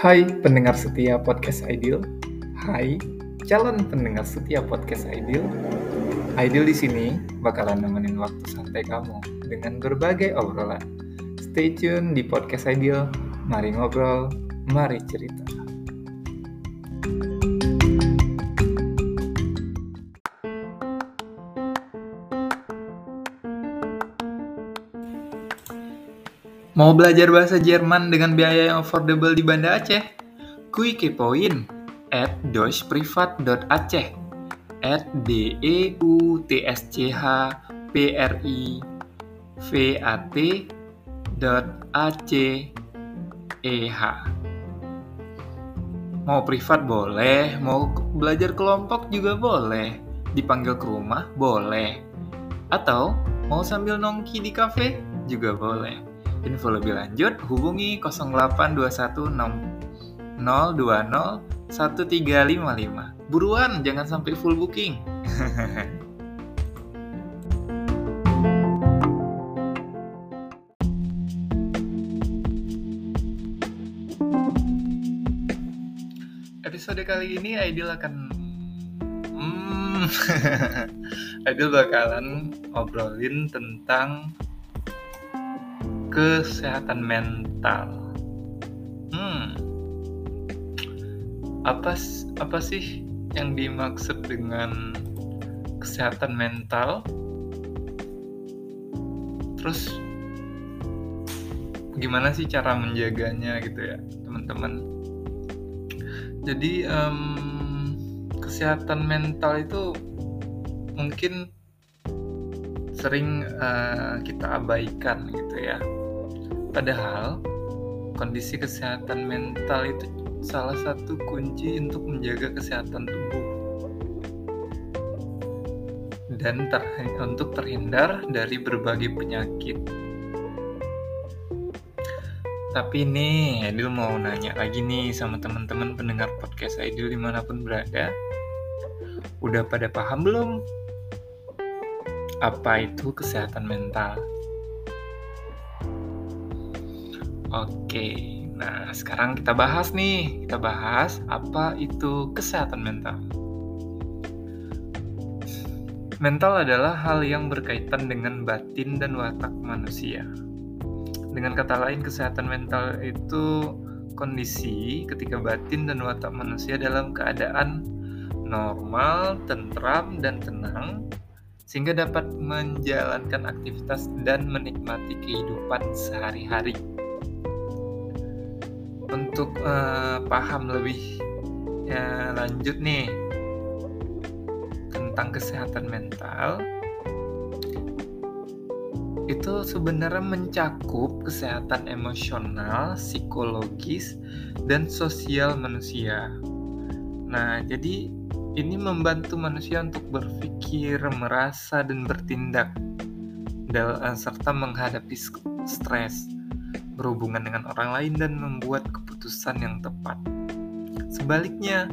Hai pendengar setia podcast Ideal. Hai calon pendengar setia podcast Ideal. Ideal di sini bakalan nemenin waktu santai kamu dengan berbagai obrolan. Stay tune di podcast Ideal. Mari ngobrol, mari cerita. Mau belajar bahasa Jerman dengan biaya yang affordable di Banda Aceh? Kuy kepoin at deutschprivat.aceh @deutschprivat.aceh. Mau privat boleh, mau belajar kelompok juga boleh, dipanggil ke rumah boleh, atau mau sambil nongki di kafe juga boleh. Info lebih lanjut hubungi 0821 020 1355. Buruan, jangan sampai full booking. Episode kali ini Aidil bakalan obrolin tentang kesehatan mental. Apa sih yang dimaksud dengan kesehatan mental? Terus gimana sih cara menjaganya gitu ya, teman-teman? Jadi kesehatan mental itu mungkin sering kita abaikan gitu ya. Padahal kondisi kesehatan mental itu salah satu kunci untuk menjaga kesehatan tubuh dan untuk terhindar dari berbagai penyakit. Tapi nih, Aidil mau nanya lagi nih sama teman-teman pendengar podcast Aidil dimanapun berada. Udah pada paham belum? Apa itu kesehatan mental? Oke, nah sekarang kita bahas apa itu kesehatan mental. Mental adalah hal yang berkaitan dengan batin dan watak manusia. Dengan kata lain, kesehatan mental itu kondisi ketika batin dan watak manusia dalam keadaan normal, tentram, dan tenang, sehingga dapat menjalankan aktivitas dan menikmati kehidupan sehari-hari. Untuk paham lebih ya, lanjut nih tentang kesehatan mental, itu sebenarnya mencakup kesehatan emosional, psikologis, dan sosial manusia. Nah, jadi ini membantu manusia untuk berpikir, merasa, dan bertindak serta menghadapi stres, berhubungan dengan orang lain, dan membuat keputusan yang tepat. Sebaliknya,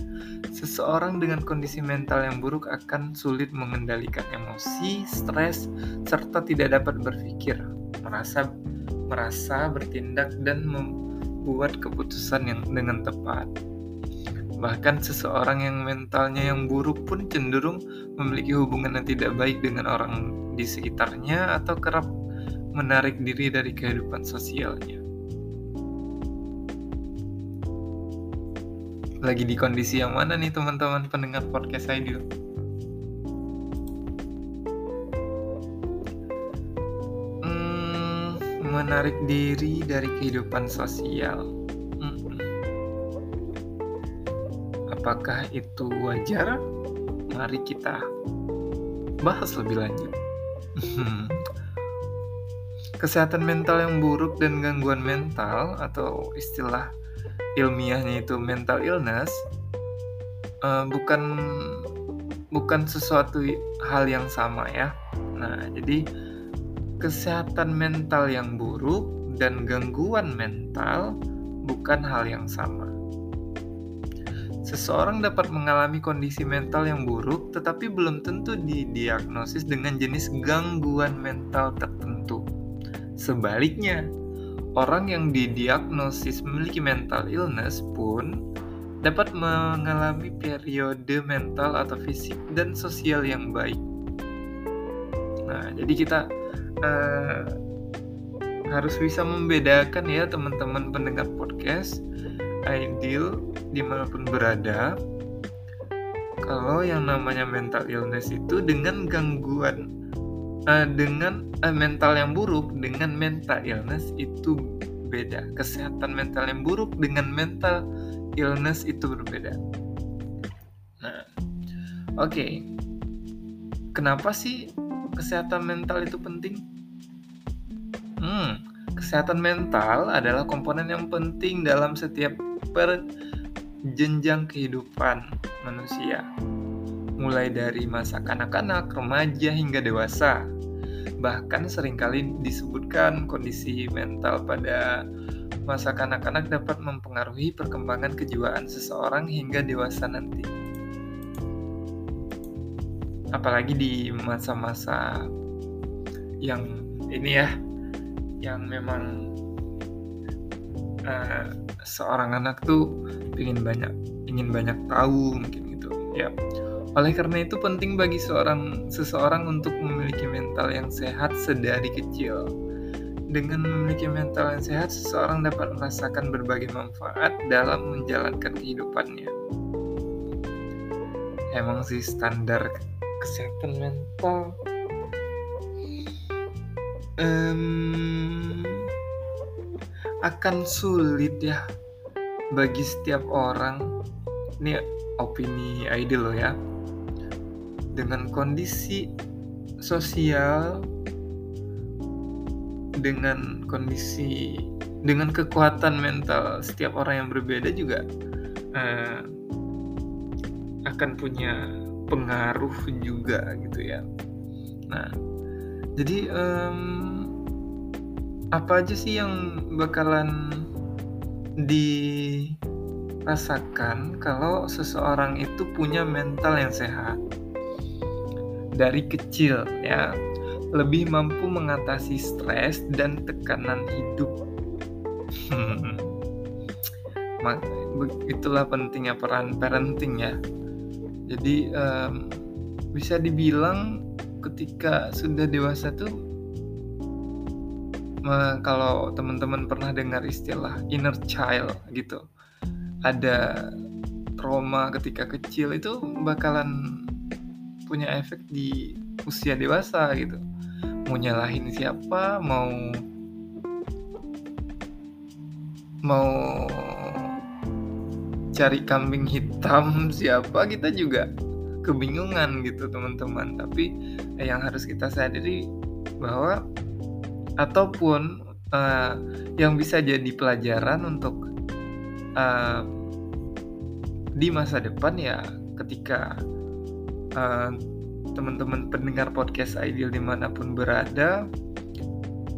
seseorang dengan kondisi mental yang buruk akan sulit mengendalikan emosi, stres, serta tidak dapat berpikir, merasa, bertindak, dan membuat keputusan yang dengan tepat. Bahkan seseorang yang mentalnya yang buruk pun cenderung memiliki hubungan yang tidak baik dengan orang di sekitarnya atau kerap menarik diri dari kehidupan sosialnya. Lagi di kondisi yang mana nih teman-teman pendengar podcast Ideal? Menarik diri dari kehidupan sosial. Apakah itu wajar? Mari kita bahas lebih lanjut. Kesehatan mental yang buruk dan gangguan mental, atau istilah ilmiahnya itu mental illness, bukan sesuatu hal yang sama ya. Nah, jadi kesehatan mental yang buruk dan gangguan mental bukan hal yang sama. Seseorang dapat mengalami kondisi mental yang buruk, tetapi belum tentu didiagnosis dengan jenis gangguan mental tertentu. Sebaliknya, Orang yang didiagnosis memiliki mental illness pun dapat mengalami periode mental atau fisik dan sosial yang baik. Nah, jadi kita harus bisa membedakan ya teman-teman pendengar podcast ideal dimanapun berada. Kalau yang namanya mental illness itu dengan gangguan mental yang buruk dengan mental illness itu beda. Kesehatan mental yang buruk dengan mental illness itu berbeda. Nah, oke. Kenapa sih kesehatan mental itu penting? Kesehatan mental adalah komponen yang penting dalam setiap jenjang kehidupan manusia, mulai dari masa kanak-kanak, remaja hingga dewasa. Bahkan seringkali disebutkan kondisi mental pada masa kanak-kanak dapat mempengaruhi perkembangan kejiwaan seseorang hingga dewasa nanti. Apalagi di masa-masa yang ini ya, yang memang seorang anak tuh ingin banyak tahu mungkin gitu ya. Oleh karena itu penting bagi seseorang untuk memiliki mental yang sehat sedari kecil. Dengan memiliki mental yang sehat, seseorang dapat merasakan berbagai manfaat dalam menjalankan kehidupannya. Emang sih standar kesehatan mental akan sulit ya bagi setiap orang. Ini opini ideal loh ya. Dengan kondisi sosial, dengan kekuatan mental setiap orang yang berbeda juga akan punya pengaruh juga gitu ya. Nah, jadi apa aja sih yang bakalan dirasakan kalau seseorang itu punya mental yang sehat? Dari kecil ya, lebih mampu mengatasi stres dan tekanan hidup. Itulah pentingnya peran parenting ya. Jadi bisa dibilang ketika sudah dewasa tuh, kalau teman-teman pernah dengar istilah inner child gitu, ada trauma ketika kecil itu bakalan punya efek di usia dewasa gitu. Mau nyalahin siapa, mau cari kambing hitam siapa, kita juga kebingungan gitu teman-teman. Tapi yang harus kita sadari bahwa ataupun yang bisa jadi pelajaran untuk di masa depan ya, ketika teman-teman pendengar podcast Ideal dimanapun berada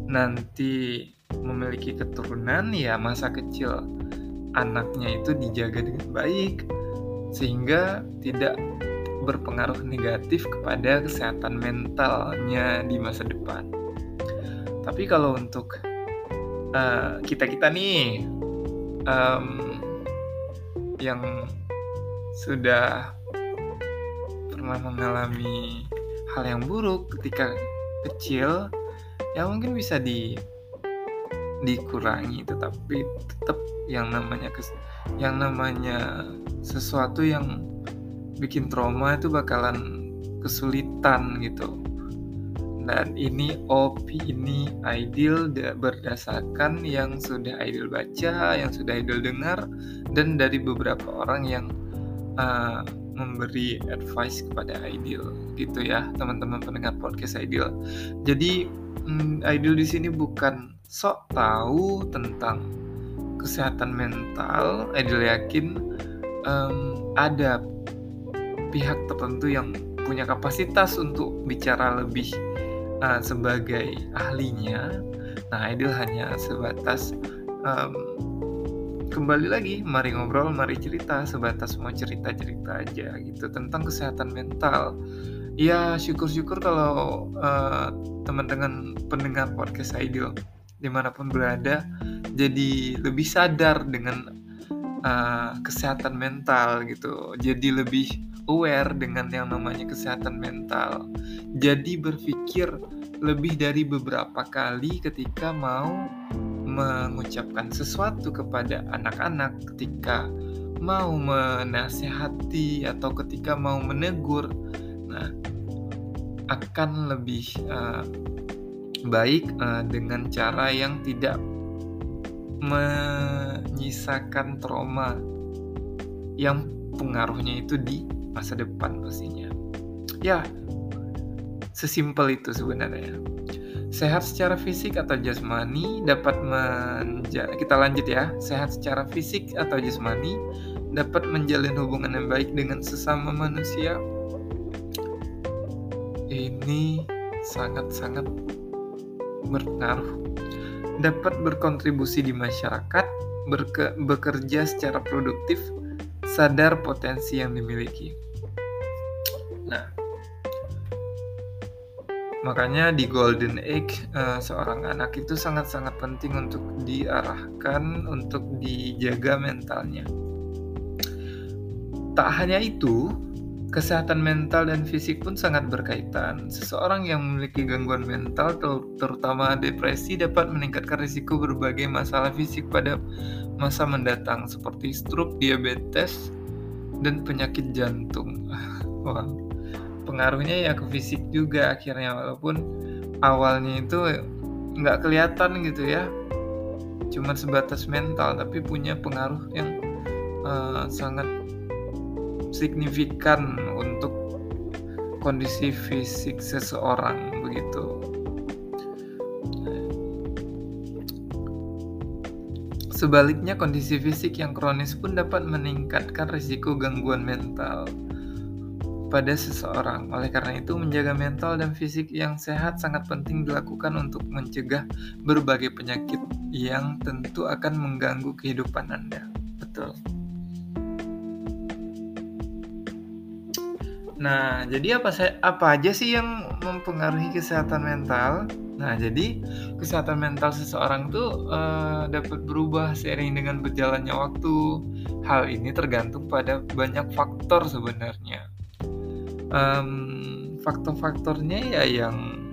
nanti memiliki keturunan ya, masa kecil anaknya itu dijaga dengan baik sehingga tidak berpengaruh negatif kepada kesehatan mentalnya di masa depan. Tapi kalau untuk kita-kita nih yang sudah mengalami hal yang buruk ketika kecil ya, mungkin bisa dikurangi, tetapi tetap yang namanya sesuatu yang bikin trauma itu bakalan kesulitan gitu. Dan ini opini ideal berdasarkan yang sudah ideal baca, yang sudah ideal dengar, dan dari beberapa orang yang memberi advice kepada Ideal gitu ya teman-teman pendengar podcast Ideal. Jadi Ideal di sini bukan sok tahu tentang kesehatan mental. Ideal yakin ada pihak tertentu yang punya kapasitas untuk bicara lebih sebagai ahlinya. Nah, Ideal hanya sebatas kembali lagi, mari ngobrol, mari cerita, sebatas mau cerita-cerita aja gitu tentang kesehatan mental. Ya, syukur-syukur kalau teman-teman pendengar podcast Ideal dimanapun berada jadi lebih sadar dengan kesehatan mental gitu, jadi lebih aware dengan yang namanya kesehatan mental, jadi berpikir lebih dari beberapa kali ketika mau mengucapkan sesuatu kepada anak-anak, ketika mau menasehati atau ketika mau menegur. Nah, akan lebih baik dengan cara yang tidak menyisakan trauma yang pengaruhnya itu di masa depan pastinya. Ya, sesimpel itu sebenarnya. Sehat secara fisik atau jasmani dapat kita lanjut ya. Sehat secara fisik atau jasmani dapat menjalin hubungan yang baik dengan sesama manusia. Ini sangat-sangat berpengaruh. Dapat berkontribusi di masyarakat, bekerja secara produktif, sadar potensi yang dimiliki. Nah, makanya di Golden Egg, seorang anak itu sangat-sangat penting untuk diarahkan, untuk dijaga mentalnya. Tak hanya itu, kesehatan mental dan fisik pun sangat berkaitan. Seseorang yang memiliki gangguan mental, terutama depresi, dapat meningkatkan risiko berbagai masalah fisik pada masa mendatang, seperti stroke, diabetes, dan penyakit jantung. Wah, pengaruhnya ya ke fisik juga akhirnya, walaupun awalnya itu nggak kelihatan gitu ya, cuma sebatas mental, tapi punya pengaruh yang sangat signifikan untuk kondisi fisik seseorang begitu. Sebaliknya, kondisi fisik yang kronis pun dapat meningkatkan risiko gangguan mental pada seseorang. Oleh karena itu, menjaga mental dan fisik yang sehat sangat penting dilakukan untuk mencegah berbagai penyakit yang tentu akan mengganggu kehidupan Anda. Betul. Nah, jadi apa aja sih yang mempengaruhi kesehatan mental? Nah, jadi kesehatan mental seseorang tuh dapat berubah seiring dengan berjalannya waktu. Hal ini tergantung pada banyak faktor sebenarnya. Faktor-faktornya ya yang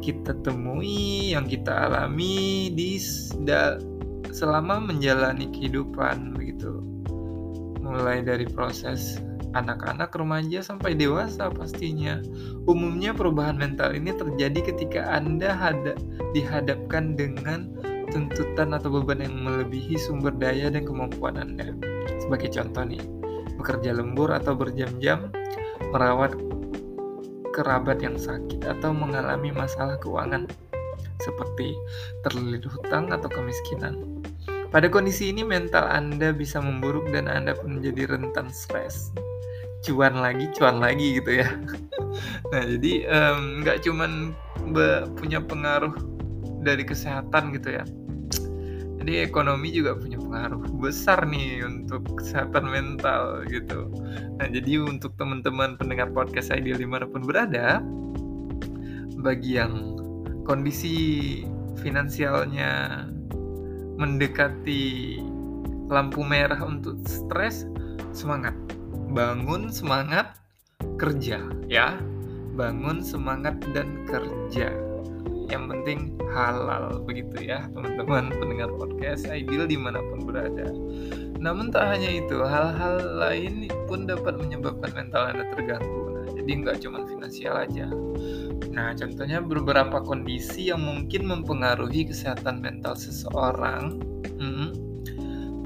kita temui, yang kita alami selama menjalani kehidupan begitu, mulai dari proses anak-anak, remaja, sampai dewasa pastinya. Umumnya perubahan mental ini terjadi ketika Anda dihadapkan dengan tuntutan atau beban yang melebihi sumber daya dan kemampuan Anda. Sebagai contoh nih, bekerja lembur atau berjam-jam, merawat kerabat yang sakit, atau mengalami masalah keuangan seperti terlilit hutang atau kemiskinan. Pada kondisi ini, mental Anda bisa memburuk dan Anda pun menjadi rentan stres. Cuan lagi gitu ya. Nah, jadi nggak cuman punya pengaruh dari kesehatan gitu ya. Jadi ekonomi juga punya pengaruh besar nih untuk kesehatan mental gitu. Nah, jadi untuk teman-teman pendengar podcast Ideal dimanapun berada, bagi yang kondisi finansialnya mendekati lampu merah untuk stres, semangat. Bangun semangat kerja ya. Bangun semangat dan kerja. Yang penting halal begitu ya, teman-teman pendengar podcast Ideal dimanapun berada. Namun tak hanya itu, hal-hal lain pun dapat menyebabkan mental Anda terganggu. Nah, jadi nggak cuma finansial aja. Nah, contohnya beberapa kondisi yang mungkin mempengaruhi kesehatan mental seseorang.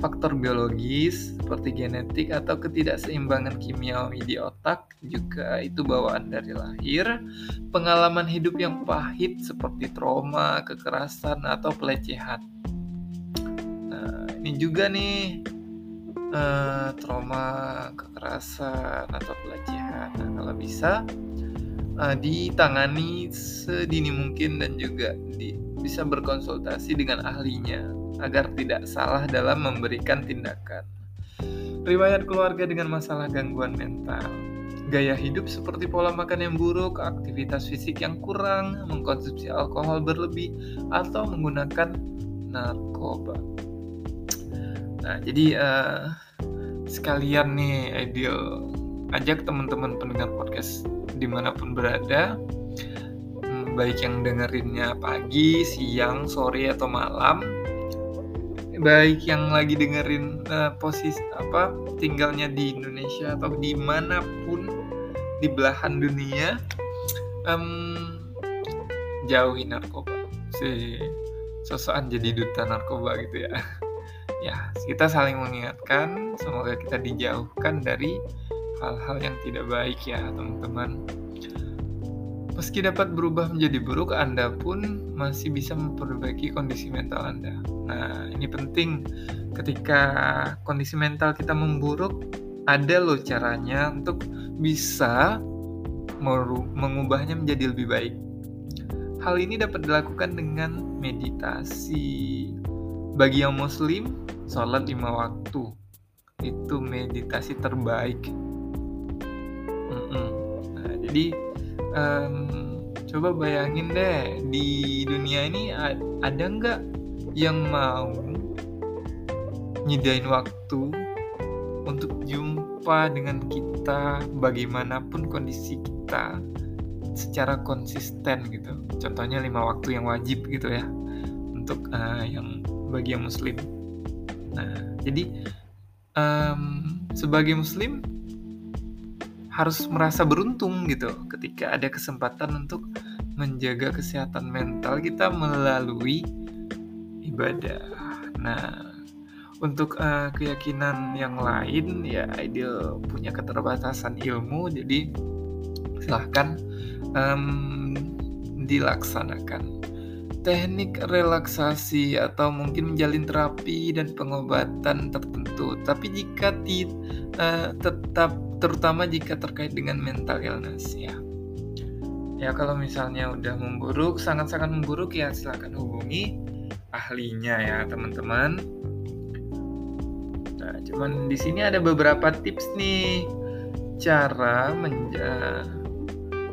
Faktor biologis seperti genetik atau ketidakseimbangan kimiawi di otak juga itu bawaan dari lahir, pengalaman hidup yang pahit seperti trauma, kekerasan, atau pelecehan. Nah, ini juga nih trauma, kekerasan, atau pelecehan. Nah, kalau bisa ditangani sedini mungkin dan juga bisa berkonsultasi dengan ahlinya, agar tidak salah dalam memberikan tindakan. Riwayat keluarga dengan masalah gangguan mental, gaya hidup seperti pola makan yang buruk, aktivitas fisik yang kurang, mengkonsumsi alkohol berlebih, atau menggunakan narkoba. Nah, jadi sekalian nih Ideal, ajak teman-teman pendengar podcast dimanapun berada, baik yang dengerinnya pagi, siang, sore, atau malam, baik yang lagi dengerin posisi tinggalnya di Indonesia atau dimanapun di belahan dunia, jauhi narkoba. Sosokan jadi duta narkoba gitu ya. Ya, kita saling mengingatkan, semoga kita dijauhkan dari hal-hal yang tidak baik ya teman-teman. Meski dapat berubah menjadi buruk, Anda pun masih bisa memperbaiki kondisi mental Anda. Nah, ini penting. Ketika kondisi mental kita memburuk, ada loh caranya untuk bisa mengubahnya menjadi lebih baik. Hal ini dapat dilakukan dengan meditasi. Bagi yang muslim, sholat 5 waktu. Itu meditasi terbaik. Nah, jadi coba bayangin deh, di dunia ini ada nggak yang mau nyediain waktu untuk jumpa dengan kita bagaimanapun kondisi kita secara konsisten gitu. Contohnya 5 waktu yang wajib gitu ya, untuk yang bagi yang muslim. Nah, jadi sebagai muslim harus merasa beruntung gitu ketika ada kesempatan untuk menjaga kesehatan mental kita melalui ibadah. Nah, untuk keyakinan yang lain ya, Ideal punya keterbatasan ilmu, jadi silahkan dilaksanakan teknik relaksasi atau mungkin menjalin terapi dan pengobatan tertentu. Tapi jika tetap, terutama jika terkait dengan mental illness ya. Ya, kalau misalnya udah memburuk, sangat-sangat memburuk ya, silakan hubungi ahlinya ya teman-teman. Nah, cuman di sini ada beberapa tips nih cara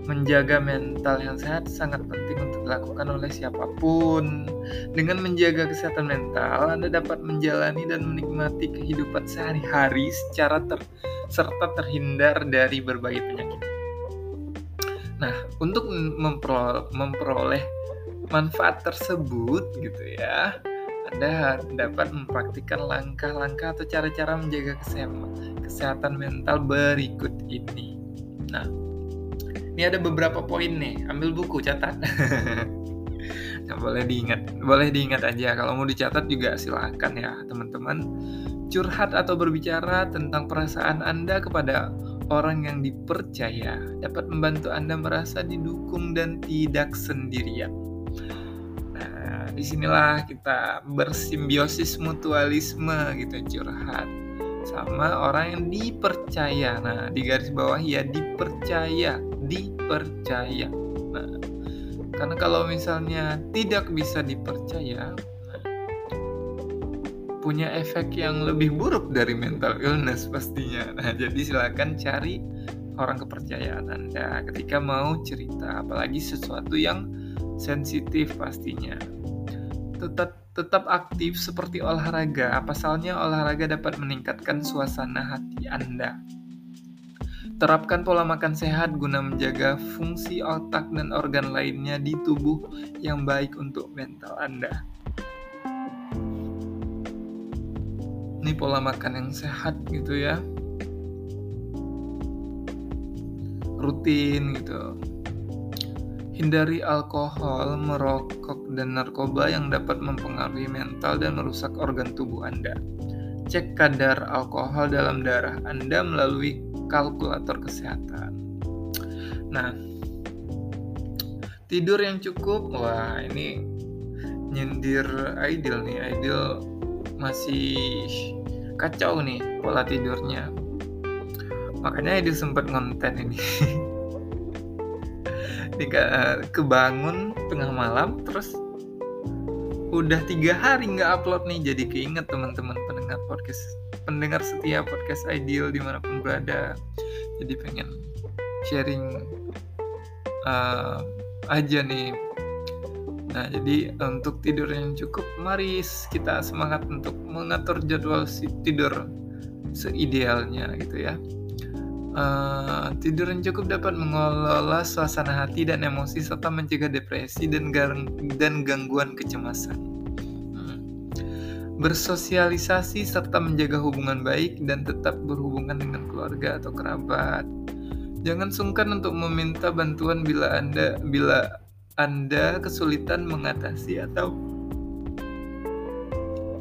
menjaga mental yang sehat. Sangat penting untuk dilakukan oleh siapapun. Dengan menjaga kesehatan mental, Anda dapat menjalani dan menikmati kehidupan sehari-hari secara serta terhindar dari berbagai penyakit. Nah, untuk memperoleh manfaat tersebut gitu ya, Anda dapat mempraktikkan langkah-langkah atau cara-cara menjaga kesehatan mental berikut ini. Nah, ini ada beberapa poin nih, ambil buku, catat. Nah, boleh diingat aja. Kalau mau dicatat juga silakan ya teman-teman. Curhat atau berbicara tentang perasaan Anda kepada orang yang dipercaya dapat membantu Anda merasa didukung dan tidak sendirian. Nah, disinilah kita bersimbiosis mutualisme gitu, curhat sama orang yang dipercaya. Nah, di garis bawah ya, dipercaya. Nah, karena kalau misalnya tidak bisa dipercaya, punya efek yang lebih buruk dari mental illness pastinya. Nah, jadi silakan cari orang kepercayaan Anda ketika mau cerita, apalagi sesuatu yang sensitif pastinya. Tetap aktif seperti olahraga. Pasalnya olahraga dapat meningkatkan suasana hati Anda. Terapkan pola makan sehat guna menjaga fungsi otak dan organ lainnya di tubuh yang baik untuk mental Anda. Ini pola makan yang sehat gitu ya, rutin gitu. Hindari alkohol, merokok, dan narkoba yang dapat mempengaruhi mental dan merusak organ tubuh Anda. Cek kadar alkohol dalam darah Anda melalui kalkulator kesehatan. Nah, tidur yang cukup. Wah, ini nyindir Ideal nih. Ideal masih kacau nih pola tidurnya. Makanya Ideal sempat ngonten ini. Kebangun tengah malam, terus udah 3 hari nggak upload nih. Jadi keinget teman-teman pendengar setia podcast Ideal dimanapun berada. Jadi pengen sharing aja nih Nah, jadi untuk tidur yang cukup, mari kita semangat untuk mengatur jadwal tidur seidealnya gitu ya. Tidur yang cukup dapat mengelola suasana hati dan emosi serta mencegah depresi dan gangguan kecemasan. Bersosialisasi serta menjaga hubungan baik dan tetap berhubungan dengan keluarga atau kerabat. Jangan sungkan untuk meminta bantuan bila Anda kesulitan mengatasi atau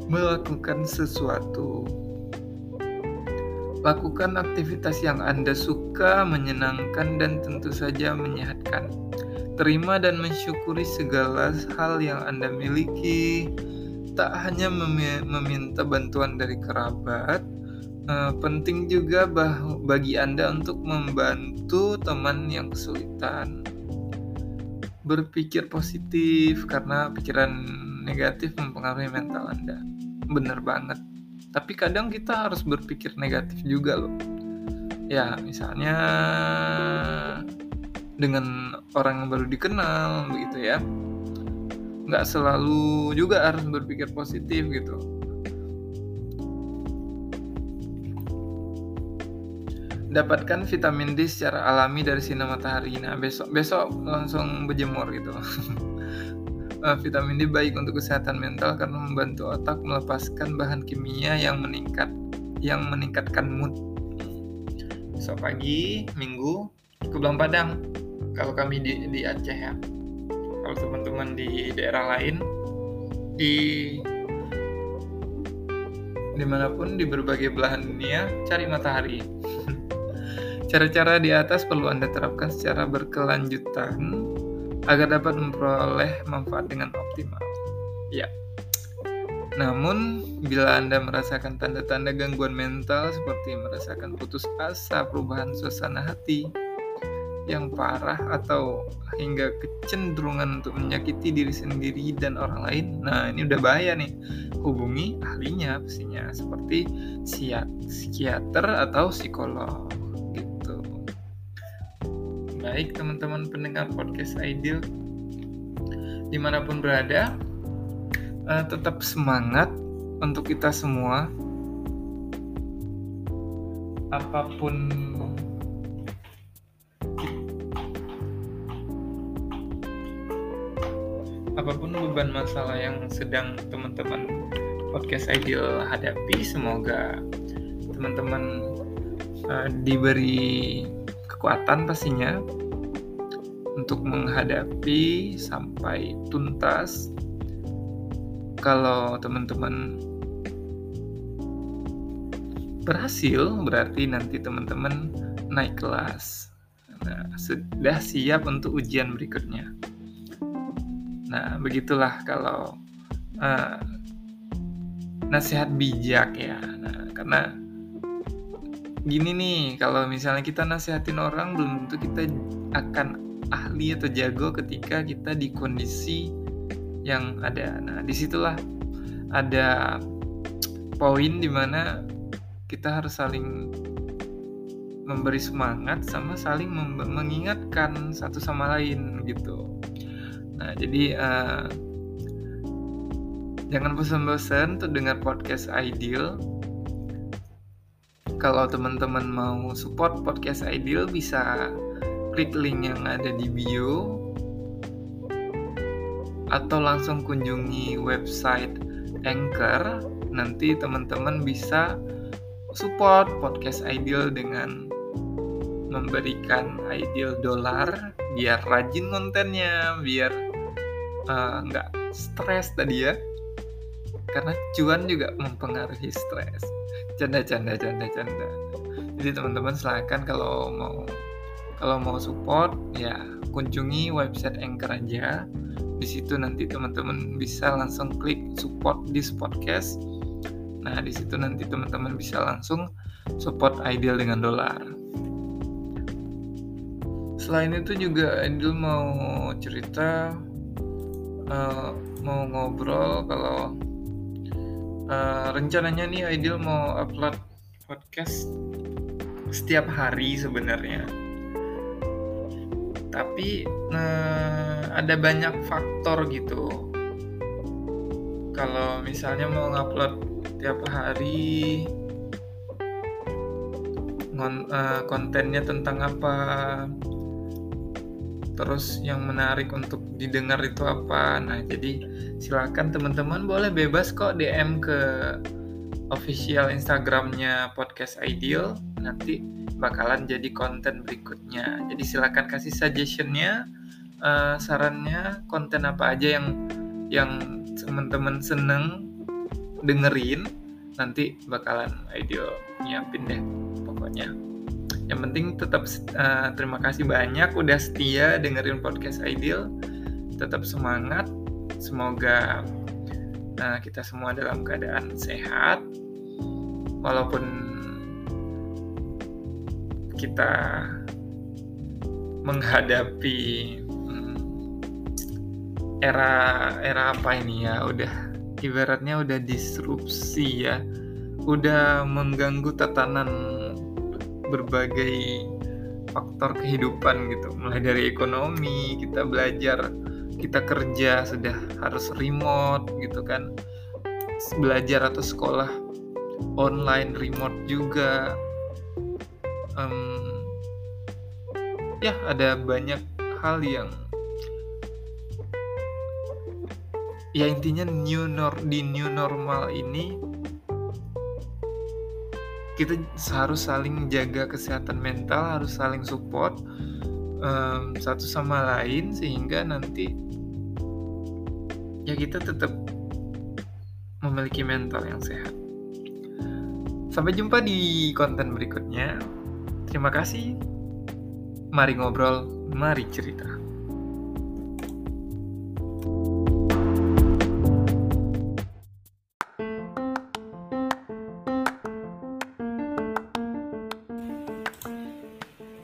melakukan sesuatu. Lakukan aktivitas yang Anda suka, menyenangkan, dan tentu saja menyehatkan. Terima dan mensyukuri segala hal yang Anda miliki. Tak hanya meminta bantuan dari kerabat, penting juga bagi Anda untuk membantu teman yang kesulitan. Berpikir positif, karena pikiran negatif mempengaruhi mental Anda. Bener banget. Tapi kadang kita harus berpikir negatif juga loh. Ya, misalnya dengan orang yang baru dikenal begitu ya. Nggak selalu juga harus berpikir positif gitu. Dapatkan vitamin D secara alami dari sinar matahari. Nah, besok langsung berjemur gitu. Vitamin D baik untuk kesehatan mental karena membantu otak melepaskan bahan kimia yang meningkatkan mood. Besok pagi, Minggu, Keblang Padang, kalau kami di Aceh ya. Kalau teman-teman di daerah lain, dimanapun di berbagai belahan dunia, cari matahari. Cara-cara di atas perlu Anda terapkan secara berkelanjutan agar dapat memperoleh manfaat dengan optimal. Ya. Namun, bila Anda merasakan tanda-tanda gangguan mental seperti merasakan putus asa, perubahan suasana hati yang parah atau hingga kecenderungan untuk menyakiti diri sendiri dan orang lain, nah ini udah bahaya nih. Hubungi ahlinya pastinya seperti psikiater atau psikolog. Baik teman-teman pendengar podcast Ideal, dimanapun berada, tetap semangat untuk kita semua. Apapun beban masalah yang sedang teman-teman podcast Ideal hadapi, semoga teman-teman diberi kekuatan pastinya untuk menghadapi sampai tuntas. Kalau teman-teman berhasil, berarti nanti teman-teman naik kelas. Nah, sudah siap untuk ujian berikutnya. Nah, begitulah kalau nasihat bijak ya. Nah, karena gini nih, kalau misalnya kita nasihatin orang, belum tentu kita akan ahli atau jago ketika kita di kondisi yang ada. Nah, disitulah ada poin dimana kita harus saling memberi semangat sama saling mengingatkan satu sama lain gitu. Nah, jadi jangan bosan-bosan untuk dengar podcast Ideal. Kalau teman-teman mau support podcast Ideal, bisa klik link yang ada di bio atau langsung kunjungi website Anchor. Nanti teman-teman bisa support podcast Ideal dengan memberikan Ideal $, biar rajin kontennya, biar nggak stres tadi ya. Karena cuan juga mempengaruhi stres. Canda. Jadi teman-teman silakan kalau mau support ya kunjungi website Anchor aja. Di situ nanti teman-teman bisa langsung klik support this podcast. Nah, di situ nanti teman-teman bisa langsung support Ideal dengan $. Selain itu juga Ideal mau cerita, mau ngobrol kalau rencananya nih Ideal mau upload podcast setiap hari sebenarnya. tapi ada banyak faktor gitu. Kalau misalnya mau ngupload tiap hari kontennya tentang apa, terus yang menarik untuk didengar itu apa. Nah, jadi silakan teman-teman boleh bebas kok DM ke official Instagramnya Podcast Ideal, nanti bakalan jadi konten berikutnya. Jadi silakan kasih suggestionnya, sarannya, konten apa aja yang teman-teman seneng dengerin, nanti bakalan Ideal nyiapin deh. Yang penting tetap terima kasih banyak udah setia dengerin Podcast Ideal. Tetap semangat. Semoga kita semua dalam keadaan sehat. Walaupun kita menghadapi era apa ini ya, udah ibaratnya udah disrupsi ya. Udah mengganggu tatanan berbagai faktor kehidupan gitu, mulai dari ekonomi, kita belajar, kita kerja sudah harus remote gitu kan, belajar atau sekolah online remote juga, ya ada banyak hal yang ya intinya new normal ini kita harus saling jaga kesehatan mental, harus saling support satu sama lain, sehingga nanti ya kita tetap memiliki mental yang sehat. Sampai jumpa di konten berikutnya. Terima kasih. Mari ngobrol, mari cerita.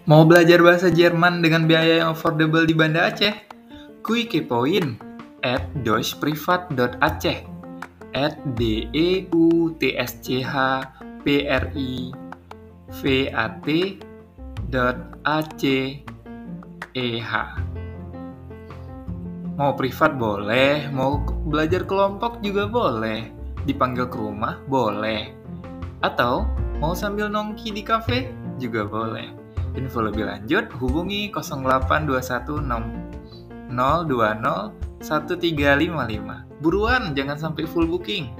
Mau belajar bahasa Jerman dengan biaya yang affordable di Banda Aceh? Kuy kepoin at deutschprivat.aceh @deutschprivat.aceh. Mau privat boleh, mau belajar kelompok juga boleh, dipanggil ke rumah boleh, atau mau sambil nongki di kafe juga boleh. Info lebih lanjut hubungi 0821 020 1355. Buruan, jangan sampai full booking.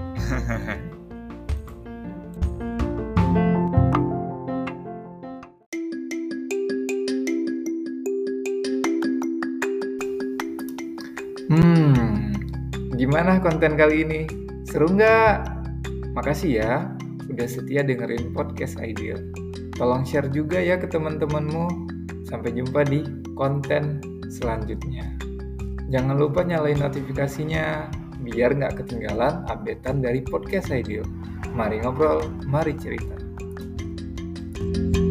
Gimana konten kali ini? Seru nggak? Makasih ya udah setia dengerin Podcast Ideal. Tolong share juga ya ke teman-temanmu. Sampai jumpa di konten selanjutnya. Jangan lupa nyalain notifikasinya biar nggak ketinggalan updatean dari Podcast Ideal. Mari ngobrol, mari cerita.